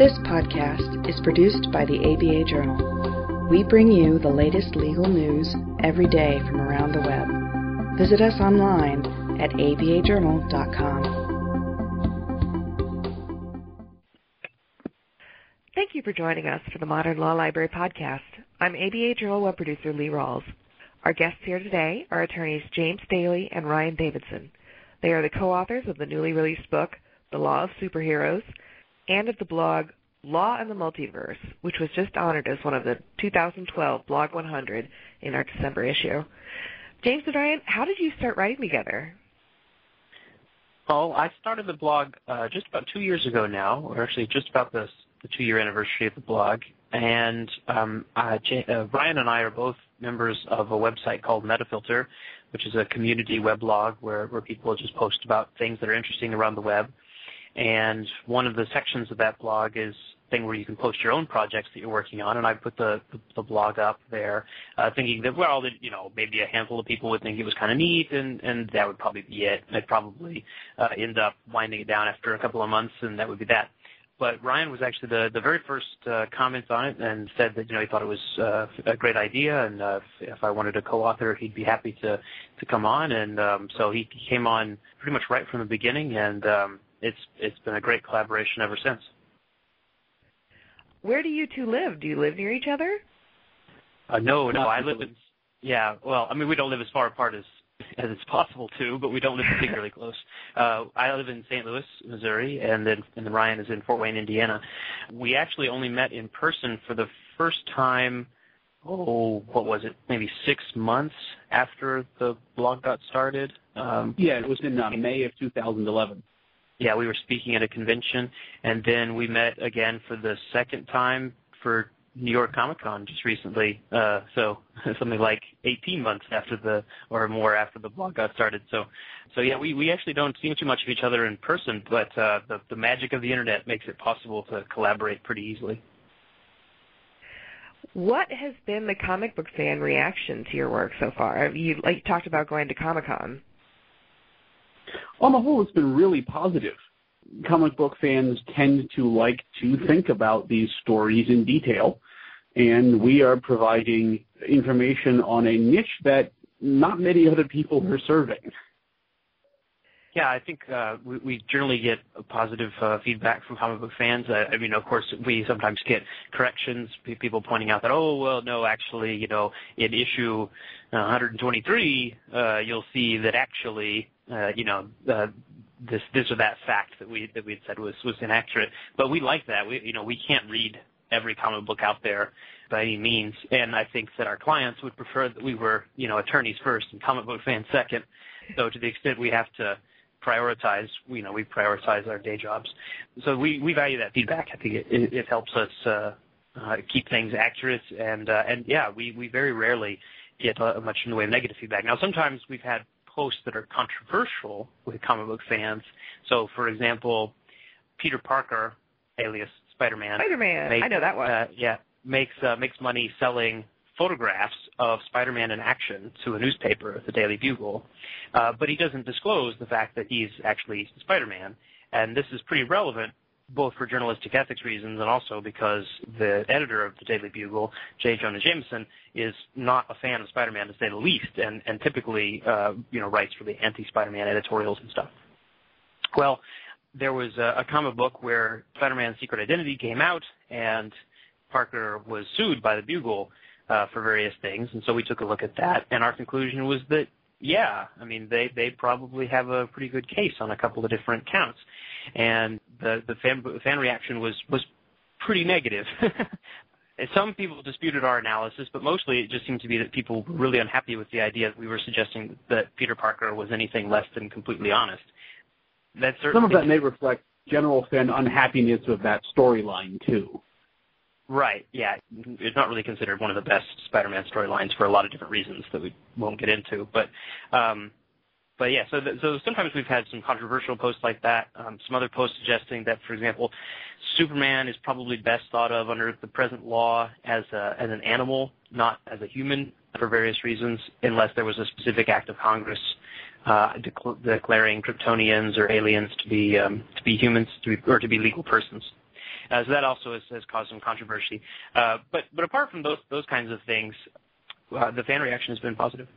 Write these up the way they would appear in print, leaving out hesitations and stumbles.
This podcast is produced by the ABA Journal. We bring you the latest legal news every day from around the web. Visit us online at abajournal.com. Thank you for joining us for the Modern Law Library podcast. I'm ABA Journal web producer Lee Rawls. Our guests here today are attorneys James Daly and Ryan Davidson. They are the co-authors of the newly released book, The Law of Superheroes, and of the blog Law and the Multiverse, which was just honored as one of the 2012 Blog 100 in our December issue. James and Ryan, how did you start writing together? Well, I started the blog just about 2 years ago now, or actually just about the two-year anniversary of the blog. And Ryan and I are both members of a website called Metafilter, which is a community weblog where people just post about things that are interesting around the web. And one of the sections of that blog is a thing where you can post your own projects that you're working on. And I put the blog up there thinking that, well, you know, maybe a handful of people would think it was kind of neat, and that would probably be it. I'd probably end up winding it down after a couple of months, and that would be that. But Ryan was actually the very first comment on it and said that, you know, he thought it was a great idea, and if I wanted a co-author, he'd be happy to come on. And so he came on pretty much right from the beginning, and it's been a great collaboration ever since. Where do you two live? Do you live near each other? No, I live in, yeah, well, I mean, we don't live as far apart as it's possible to, but we don't live particularly close. I live in St. Louis, Missouri, and then Ryan is in Fort Wayne, Indiana. We actually only met in person for the first time, what was it, maybe 6 months after the blog got started? Yeah, it was in May of 2011. Yeah, we were speaking at a convention, and then we met again for the second time for New York Comic Con just recently, so something like 18 months after or more after the blog got started. So yeah, we actually don't see too much of each other in person, but the magic of the internet makes it possible to collaborate pretty easily. What has been the comic book fan reaction to your work so far? You talked about going to Comic Con. On the whole, it's been really positive. Comic book fans tend to like to think about these stories in detail, and we are providing information on a niche that not many other people are serving. Yeah, I think we generally get positive feedback from comic book fans. I mean, of course, we sometimes get corrections, people pointing out that, oh, well, no, actually, you know, in issue 123, you'll see that actually, you know, this or that fact that we had said was inaccurate, but we like that. We can't read every comic book out there by any means, and I think that our clients would prefer that we were, you know, attorneys first and comic book fans second. So to the extent we have to prioritize, you know, we prioritize our day jobs. So we value that feedback. I think it helps us keep things accurate, and yeah, we very rarely get much in the way of negative feedback. Now sometimes we've had posts that are controversial with comic book fans. So, for example, Peter Parker, alias Spider-Man. I know that one. Makes money selling photographs of Spider-Man in action to a newspaper, the Daily Bugle, but he doesn't disclose the fact that he's actually Spider-Man. And this is pretty relevant both for journalistic ethics reasons and also because the editor of the Daily Bugle, J. Jonah Jameson, is not a fan of Spider-Man, to say the least, and typically you know, writes for the anti-Spider-Man editorials and stuff. Well, there was a comic book where Spider-Man's secret identity came out, and Parker was sued by the Bugle for various things, and so we took a look at that, and our conclusion was that, yeah, I mean, they probably have a pretty good case on a couple of different counts. And the fan reaction was pretty negative. Some people disputed our analysis, but mostly it just seemed to be that people were really unhappy with the idea that we were suggesting that Peter Parker was anything less than completely honest. Some of that may reflect general fan unhappiness with that storyline, too. Right, yeah. It's not really considered one of the best Spider-Man storylines for a lot of different reasons that we won't get into. But yeah, so sometimes we've had some controversial posts like that, some other posts suggesting that, for example, Superman is probably best thought of under the present law as an animal, not as a human, for various reasons, unless there was a specific act of Congress declaring Kryptonians or aliens to be humans, or to be legal persons. So that also has caused some controversy. But apart from those kinds of things, the fan reaction has been positive.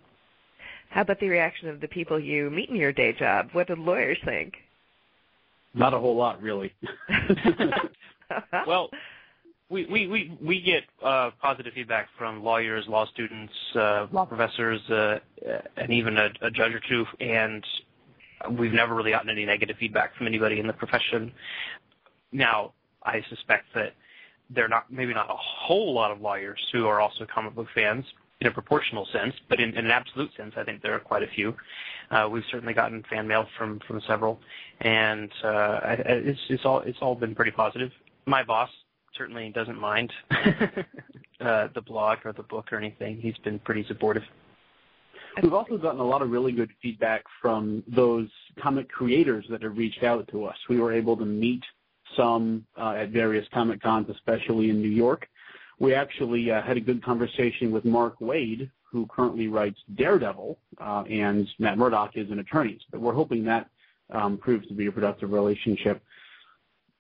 How about the reaction of the people you meet in your day job? What do lawyers think? Not a whole lot, really. Well, we get positive feedback from lawyers, law students, law professors, and even a judge or two, and we've never really gotten any negative feedback from anybody in the profession. Now, I suspect that there are maybe not a whole lot of lawyers who are also comic book fans in a proportional sense, but in an absolute sense, I think there are quite a few. We've certainly gotten fan mail from several, and it's all been pretty positive. My boss certainly doesn't mind the blog or the book or anything. He's been pretty supportive. We've also gotten a lot of really good feedback from those comic creators that have reached out to us. We were able to meet some at various comic cons, especially in New York. We actually had a good conversation with Mark Wade, who currently writes Daredevil, and Matt Murdock is an attorney. So we're hoping that proves to be a productive relationship.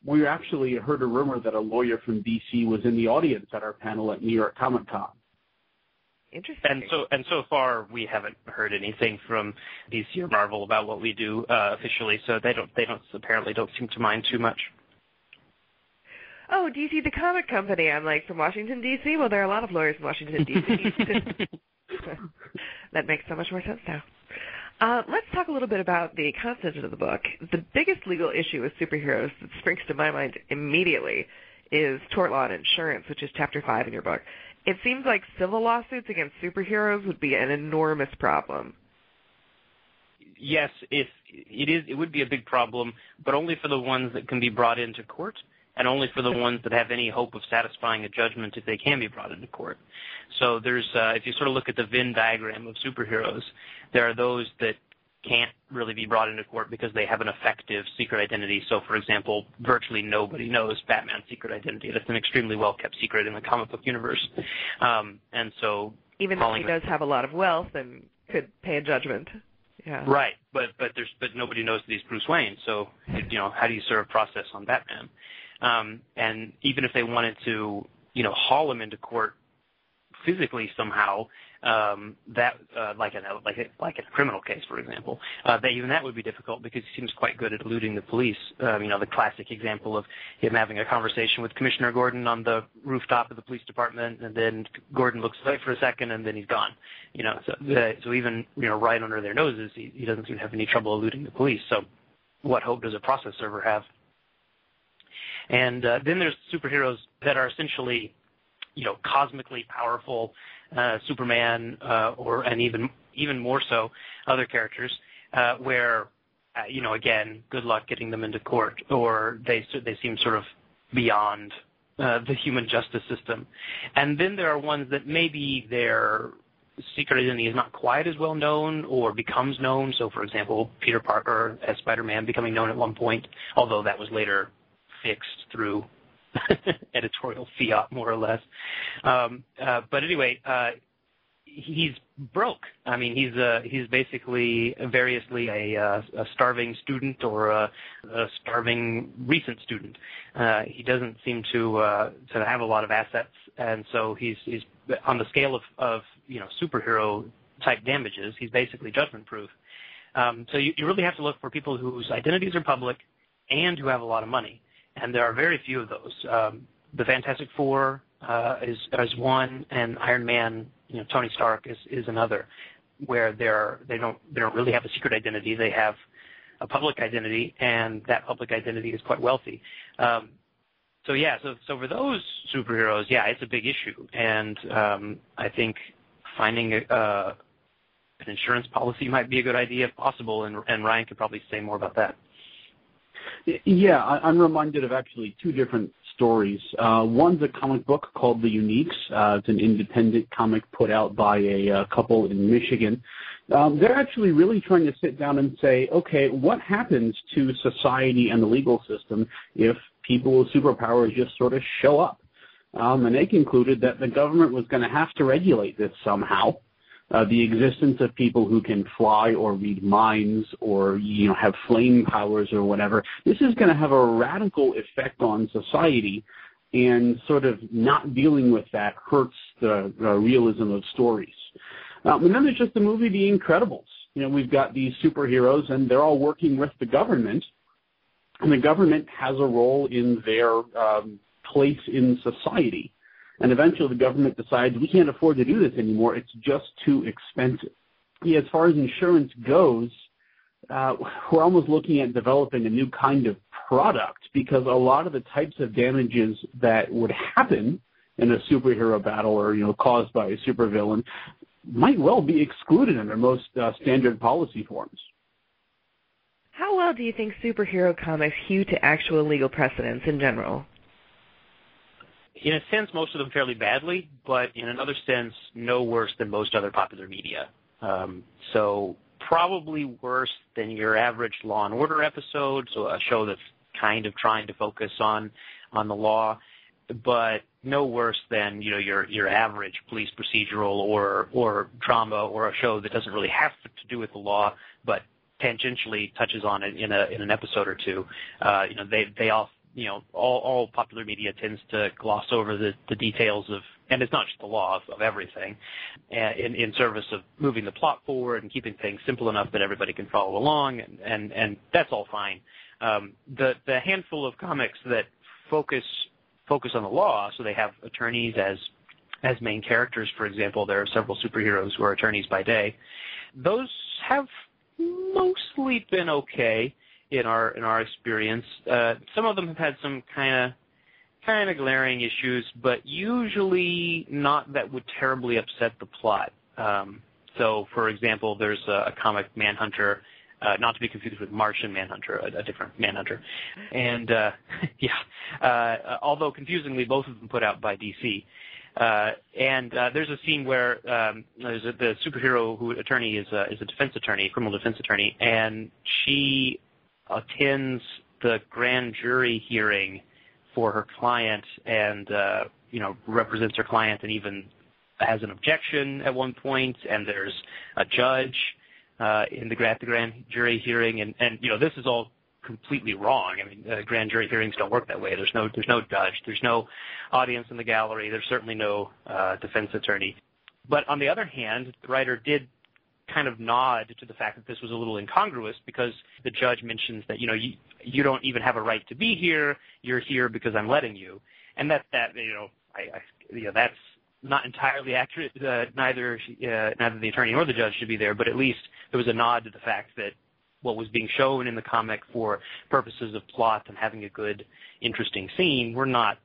We actually heard a rumor that a lawyer from DC was in the audience at our panel at New York Comic Con. Interesting. And so far we haven't heard anything from DC or Marvel about what we do officially. So they apparently don't seem to mind too much. Oh, DC, the comic company. I'm like, from Washington, D.C.? Well, there are a lot of lawyers in Washington, D.C. That makes so much more sense now. Let's talk a little bit about the content of the book. The biggest legal issue with superheroes that springs to my mind immediately is tort law and insurance, which is Chapter 5 in your book. It seems like civil lawsuits against superheroes would be an enormous problem. Yes, it would be a big problem, but only for the ones that can be brought into court, and only for the ones that have any hope of satisfying a judgment if they can be brought into court. So there's, if you sort of look at the Venn diagram of superheroes, there are those that can't really be brought into court because they have an effective secret identity. So, for example, virtually nobody knows Batman's secret identity. That's an extremely well-kept secret in the comic book universe. And so, even though he does have a lot of wealth and could pay a judgment. Yeah. Right, but nobody knows that he's Bruce Wayne. So, how do you serve process on Batman? And even if they wanted to, haul him into court physically somehow, like in a criminal case, for example, that would be difficult because he seems quite good at eluding the police. The classic example of him having a conversation with Commissioner Gordon on the rooftop of the police department, and then Gordon looks away for a second, and then he's gone. So even right under their noses, he doesn't seem to have any trouble eluding the police. So, what hope does a process server have? And then there's superheroes that are essentially, cosmically powerful, Superman, or even more so, other characters, where, again, good luck getting them into court, or they seem sort of beyond the human justice system. And then there are ones that maybe their secret identity is not quite as well known or becomes known. So, for example, Peter Parker as Spider-Man becoming known at one point, although that was later fixed through editorial fiat, more or less. But anyway, he's broke. I mean, he's basically variously a starving student or a starving recent student. He doesn't seem to have a lot of assets, and so he's on the scale of superhero type damages. he's basically judgment proof. So you really have to look for people whose identities are public and who have a lot of money. And there are very few of those. The Fantastic Four is one, and Iron Man, Tony Stark is another, where they don't really have a secret identity. They have a public identity, and that public identity is quite wealthy. So for those superheroes, it's a big issue, and I think finding an insurance policy might be a good idea if possible, and Ryan could probably say more about that. Yeah, I'm reminded of actually two different stories. One's a comic book called The Uniques. It's an independent comic put out by a couple in Michigan. They're actually really trying to sit down and say, okay, what happens to society and the legal system if people with superpowers just sort of show up? And they concluded that the government was going to have to regulate this somehow. the existence of people who can fly or read minds or, you know, have flame powers or whatever, this is going to have a radical effect on society, and sort of not dealing with that hurts the realism of stories. And then there's just the movie The Incredibles. You know, we've got these superheroes, and they're all working with the government, and the government has a role in their place in society. And eventually the government decides, we can't afford to do this anymore. It's just too expensive. Yeah, as far as insurance goes, we're almost looking at developing a new kind of product, because a lot of the types of damages that would happen in a superhero battle or, you know, caused by a supervillain might well be excluded under most standard policy forms. How well do you think superhero comics hew to actual legal precedents in general? In a sense, most of them fairly badly, but in another sense, no worse than most other popular media. So probably worse than your average Law and Order episode, so a show that's kind of trying to focus on the law, but no worse than, you know, your average police procedural or drama, or a show that doesn't really have to do with the law, but tangentially touches on it in an episode or two. You know, they all. You know, all popular media tends to gloss over the details of, and it's not just the law, of everything, in service of moving the plot forward and keeping things simple enough that everybody can follow along, and that's all fine. The handful of comics that focus on the law, so they have attorneys as main characters, for example. There are several superheroes who are attorneys by day. Those have mostly been okay. In our experience, some of them have had some kind of glaring issues, but usually not that would terribly upset the plot. So, for example, there's a comic, Manhunter, not to be confused with Martian Manhunter, a different Manhunter, and although confusingly both of them put out by DC. And there's a scene where the superhero who attorney is a defense attorney, criminal defense attorney, and she attends the grand jury hearing for her client, and represents her client, and even has an objection at one point. And there's a judge in the grand jury hearing, and you know, this is all completely wrong. I mean, grand jury hearings don't work that way. There's no judge. There's no audience in the gallery. There's certainly no defense attorney. But on the other hand, the writer did kind of nod to the fact that this was a little incongruous, because the judge mentions that, you know, you don't even have a right to be here. You're here because I'm letting you. And I that's not entirely accurate. Neither the attorney nor the judge should be there. But at least there was a nod to the fact that what was being shown in the comic for purposes of plot and having a good, interesting scene were not,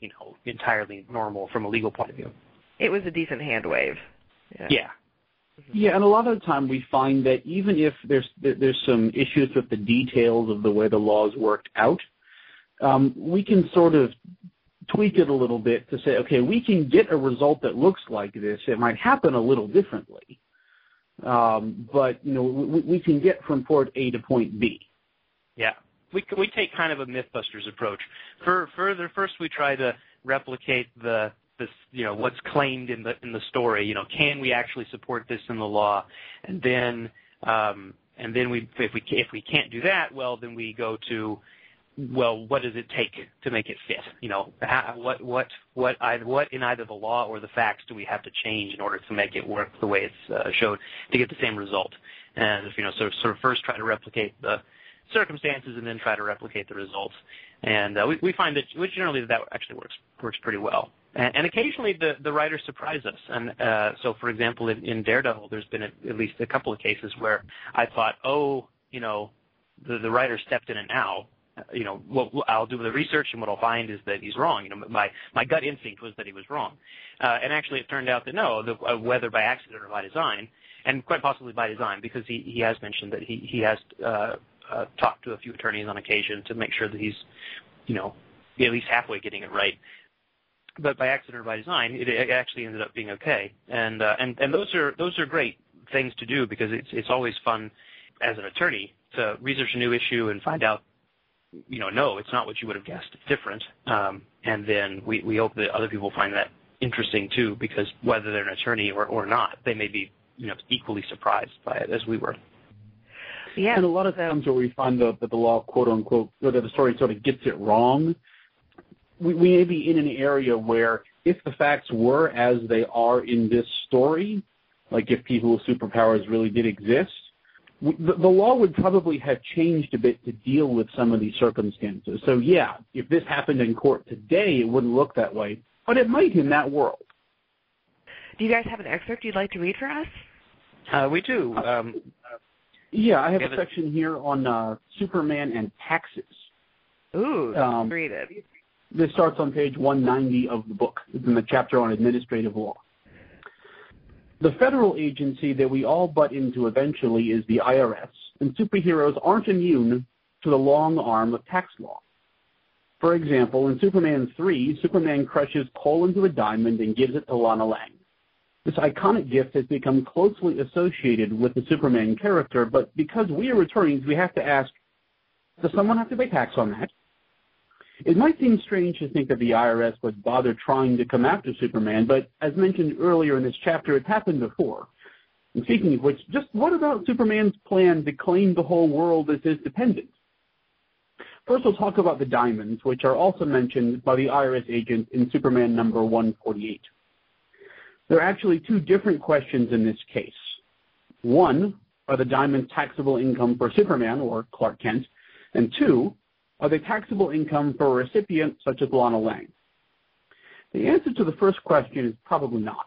you know, entirely normal from a legal point of view. It was a decent hand wave. Yeah, and a lot of the time we find that even if there's some issues with the details of the way the law is worked out, we can sort of tweak it a little bit to say, okay, we can get a result that looks like this. It might happen a little differently. But, you know, we can get from point A to point B. Yeah. We take kind of a Mythbusters approach. First we try to replicate this, you know, what's claimed in the story. You know, can we actually support this in the law? And then, if we can't do that, well, then we go to, well, what does it take to make it fit? You know, what in either the law or the facts do we have to change in order to make it work the way it's shown to get the same result? And, you know, sort of first try to replicate the circumstances and then try to replicate the results. And we find that generally that actually works pretty well. And occasionally the writers surprise us. And so, for example, in Daredevil, there's been at least a couple of cases where I thought, oh, you know, the writer stepped in and out. You know, what I'll do the research, and what I'll find is that he's wrong. You know, my gut instinct was that he was wrong, and actually it turned out that no, whether by accident or by design, and quite possibly by design, because he has mentioned that he has talked to a few attorneys on occasion to make sure that he's, you know, at least halfway getting it right. But by accident or by design, it actually ended up being okay, and those are great things to do, because it's always fun as an attorney to research a new issue and find out, you know, no, it's not what you would have guessed. It's different. And then we hope that other people find that interesting, too, because whether they're an attorney or not, they may be equally surprised by it as we were. Yeah. And a lot of times where we find that the law, quote unquote, or that the story sort of gets it wrong, we may be in an area where if the facts were as they are in this story, like if people with superpowers really did exist, the law would probably have changed a bit to deal with some of these circumstances. So, yeah, if this happened in court today, it wouldn't look that way, but it might in that world. Do you guys have an excerpt you'd like to read for us? We do. Yeah, I have a section here on Superman and taxes. Ooh, read it. This starts on page 190 of the book. It's in the chapter on administrative law. The federal agency that we all butt into eventually is the IRS, and superheroes aren't immune to the long arm of tax law. For example, in Superman III, Superman crushes coal into a diamond and gives it to Lana Lang. This iconic gift has become closely associated with the Superman character, but because we are returnees, we have to ask, does someone have to pay tax on that? It might seem strange to think that the IRS would bother trying to come after Superman, but as mentioned earlier in this chapter, it's happened before. And speaking of which, just what about Superman's plan to claim the whole world as his dependent? First, we'll talk about the diamonds, which are also mentioned by the IRS agent in Superman number 148. There are actually two different questions in this case. One, are the diamonds taxable income for Superman, or Clark Kent? And two, are they taxable income for a recipient such as Lana Lang? The answer to the first question is probably not.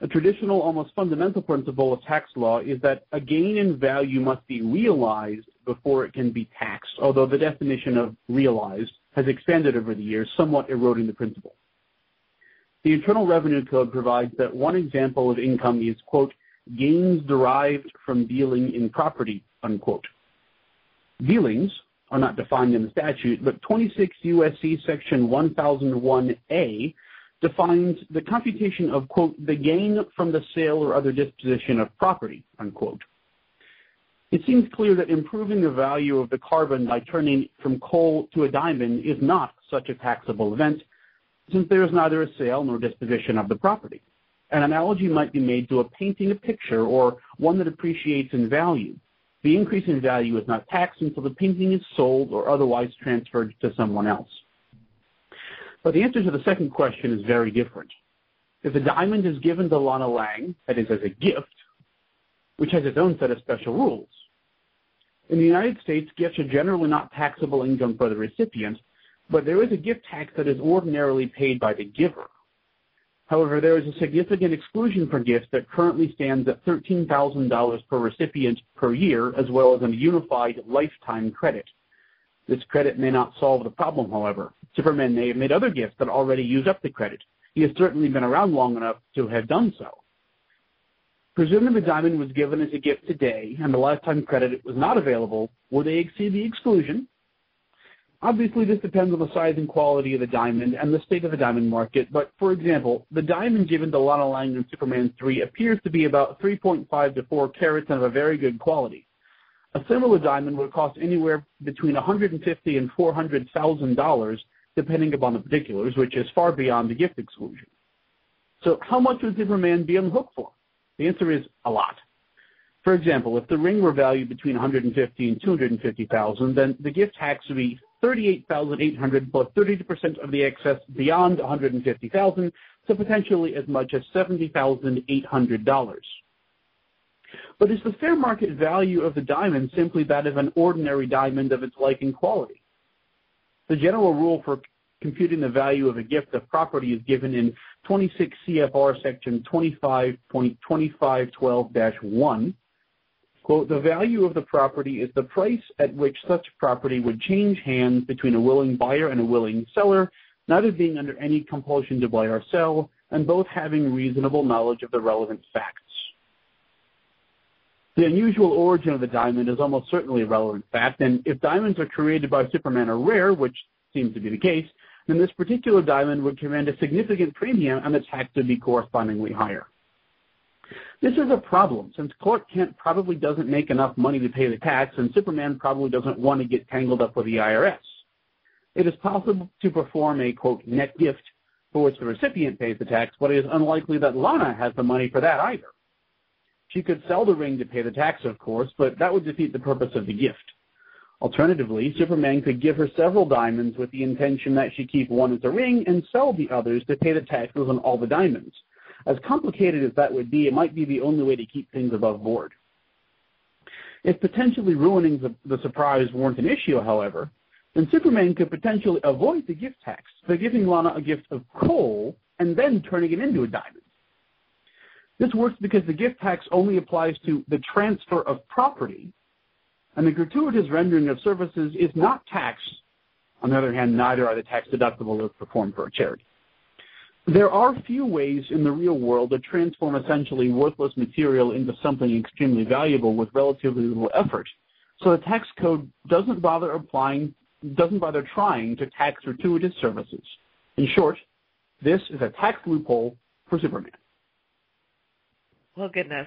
A traditional, almost fundamental principle of tax law is that a gain in value must be realized before it can be taxed, although the definition of realized has expanded over the years, somewhat eroding the principle. The Internal Revenue Code provides that one example of income is, quote, gains derived from dealing in property, unquote. Dealings are not defined in the statute, but 26 U.S.C. section 1001A defines the computation of, quote, the gain from the sale or other disposition of property, unquote. It seems clear that improving the value of the carbon by turning from coal to a diamond is not such a taxable event, since there is neither a sale nor disposition of the property. An analogy might be made to a painting, a picture, or one that appreciates in value. The increase in value is not taxed until the painting is sold or otherwise transferred to someone else. But the answer to the second question is very different. If the diamond is given to Lana Lang, that is, as a gift, which has its own set of special rules. In the United States, gifts are generally not taxable income for the recipient, but there is a gift tax that is ordinarily paid by the giver. However, there is a significant exclusion for gifts that currently stands at $13,000 per recipient per year, as well as a unified lifetime credit. This credit may not solve the problem, however. Superman may have made other gifts that already use up the credit. He has certainly been around long enough to have done so. Presuming the diamond was given as a gift today and the lifetime credit was not available, will they exceed the exclusion? Obviously, this depends on the size and quality of the diamond and the state of the diamond market, but, for example, the diamond given to Lana Lang in Superman 3 appears to be about 3.5 to 4 carats and of a very good quality. A similar diamond would cost anywhere between $150,000 and $400,000, depending upon the particulars, which is far beyond the gift exclusion. So how much would Superman be on the hook for? The answer is a lot. For example, if the ring were valued between $150,000 and $250,000, then the gift tax would be $38,800 plus 30% of the excess beyond $150,000, so potentially as much as $70,800. But is the fair market value of the diamond simply that of an ordinary diamond of its like and quality? The general rule for computing the value of a gift of property is given in 26 CFR section 25.2512-1. Quote, the value of the property is the price at which such property would change hands between a willing buyer and a willing seller, neither being under any compulsion to buy or sell, and both having reasonable knowledge of the relevant facts. The unusual origin of the diamond is almost certainly a relevant fact, and if diamonds are created by Superman or rare, which seems to be the case, then this particular diamond would command a significant premium and the tax would be correspondingly higher. This is a problem, since Clark Kent probably doesn't make enough money to pay the tax, and Superman probably doesn't want to get tangled up with the IRS. It is possible to perform a, quote, net gift for which the recipient pays the tax, but it is unlikely that Lana has the money for that either. She could sell the ring to pay the tax, of course, but that would defeat the purpose of the gift. Alternatively, Superman could give her several diamonds with the intention that she keep one as a ring and sell the others to pay the taxes on all the diamonds. As complicated as that would be, it might be the only way to keep things above board. If potentially ruining the surprise weren't an issue, however, then Superman could potentially avoid the gift tax by giving Lana a gift of coal and then turning it into a diamond. This works because the gift tax only applies to the transfer of property, and the gratuitous rendering of services is not taxed. On the other hand, neither are the tax-deductible if performed for a charity. There are few ways in the real world to transform essentially worthless material into something extremely valuable with relatively little effort, so the tax code doesn't bother trying to tax gratuitous services. In short, this is a tax loophole for Superman. Well, goodness.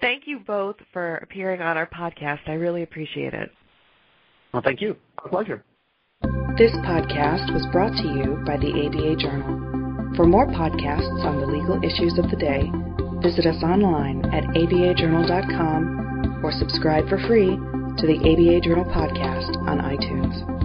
Thank you both for appearing on our podcast. I really appreciate it. Well, thank you. Our pleasure. This podcast was brought to you by the ABA Journal. For more podcasts on the legal issues of the day, visit us online at abajournal.com or subscribe for free to the ABA Journal podcast on iTunes.